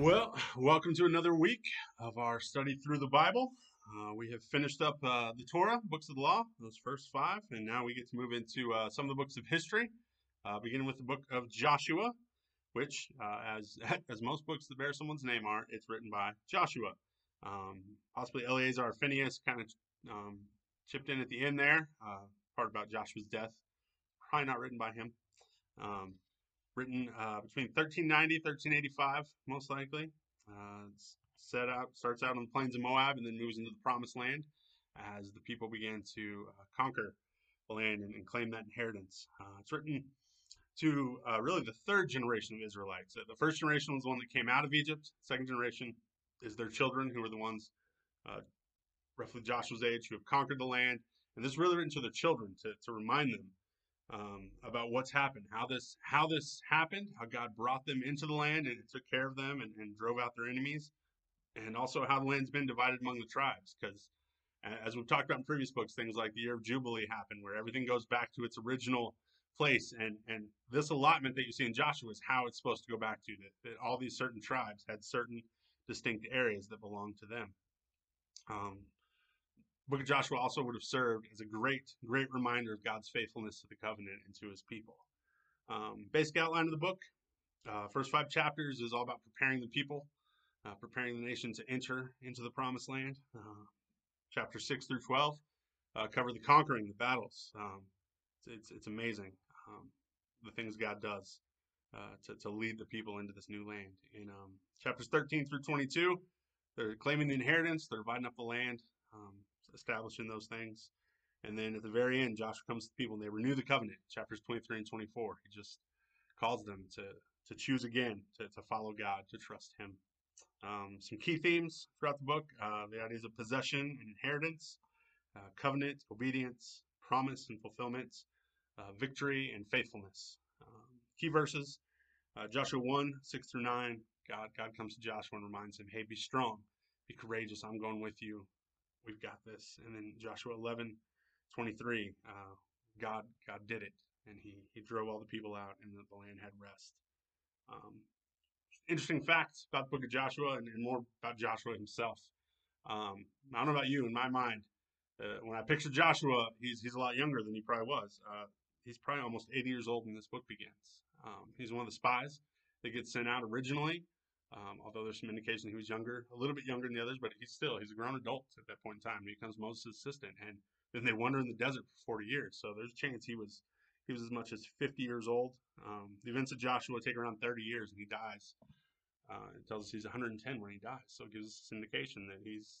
Well, welcome to another week of our study through the Bible. We have finished up the Torah, books of the law, those first five, and now we get to move into some of the books of history, beginning with the book of Joshua, which, as most books that bear someone's name are, it's written by Joshua. Possibly Eleazar or Phinehas kind of chipped in at the end there, part about Joshua's death, probably not written by him. Written between 1390 and 1385, most likely. It's starts out on the plains of Moab and then moves into the Promised Land as the people began to conquer the land and claim that inheritance. It's written to really the third generation of Israelites. The first generation was the one that came out of Egypt. Second generation is their children, who are the ones roughly Joshua's age, who have conquered the land. And this is really written to their children to remind them about what's happened, how this happened, how God brought them into the land and took care of them and drove out their enemies, and also how the land's been divided among the tribes. Because as we've talked about in previous books, things like the year of Jubilee happened, where everything goes back to its original place. And this allotment that you see in Joshua is how it's supposed to go back to, that all these certain tribes had certain distinct areas that belonged to them. Book of Joshua also would have served as a great, great reminder of God's faithfulness to the covenant and to his people. Basic outline of the book, first five chapters is all about preparing the people, preparing the nation to enter into the Promised Land. Chapter 6 through 12 cover the conquering, the battles. It's amazing the things God does to lead the people into this new land. In chapters 13 through 22, they're claiming the inheritance, they're dividing up the land, establishing those things. And then at the very end, Joshua comes to the people and they renew the covenant. Chapters 23 and 24, he just calls them to choose again, to follow God, to trust him. Some key themes throughout the book, the ideas of possession and inheritance, covenant, obedience, promise and fulfillment, victory and faithfulness. Key verses, Joshua 1, 6 through 9, God comes to Joshua and reminds him, hey, be strong, be courageous, I'm going with you. We've got this. And then Joshua 11, 23, God did it. And he drove all the people out and the land had rest. Interesting facts about the book of Joshua and more about Joshua himself. I don't know about you, in my mind, when I picture Joshua, he's a lot younger than he probably was. He's probably almost 80 years old when this book begins. He's one of the spies that gets sent out originally. Although there's some indication he was younger, a little bit younger than the others, but he's a grown adult at that point in time. He becomes Moses' assistant, and then they wander in the desert for 40 years. So there's a chance he was as much as 50 years old. The events of Joshua take around 30 years, and he dies. It tells us he's 110 when he dies, so it gives us this indication that he's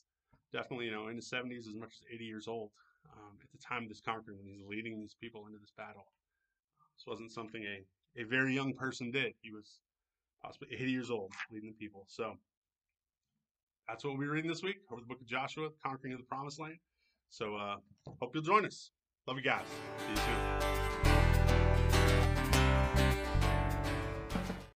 definitely, in his 70s as much as 80 years old at the time of this conquering, when he's leading these people into this battle. This wasn't something a very young person did. He was possibly 80 years old, leading the people. So that's what we'll be reading this week over the book of Joshua, Conquering of the Promised Land. So hope you'll join us. Love you guys. See you soon.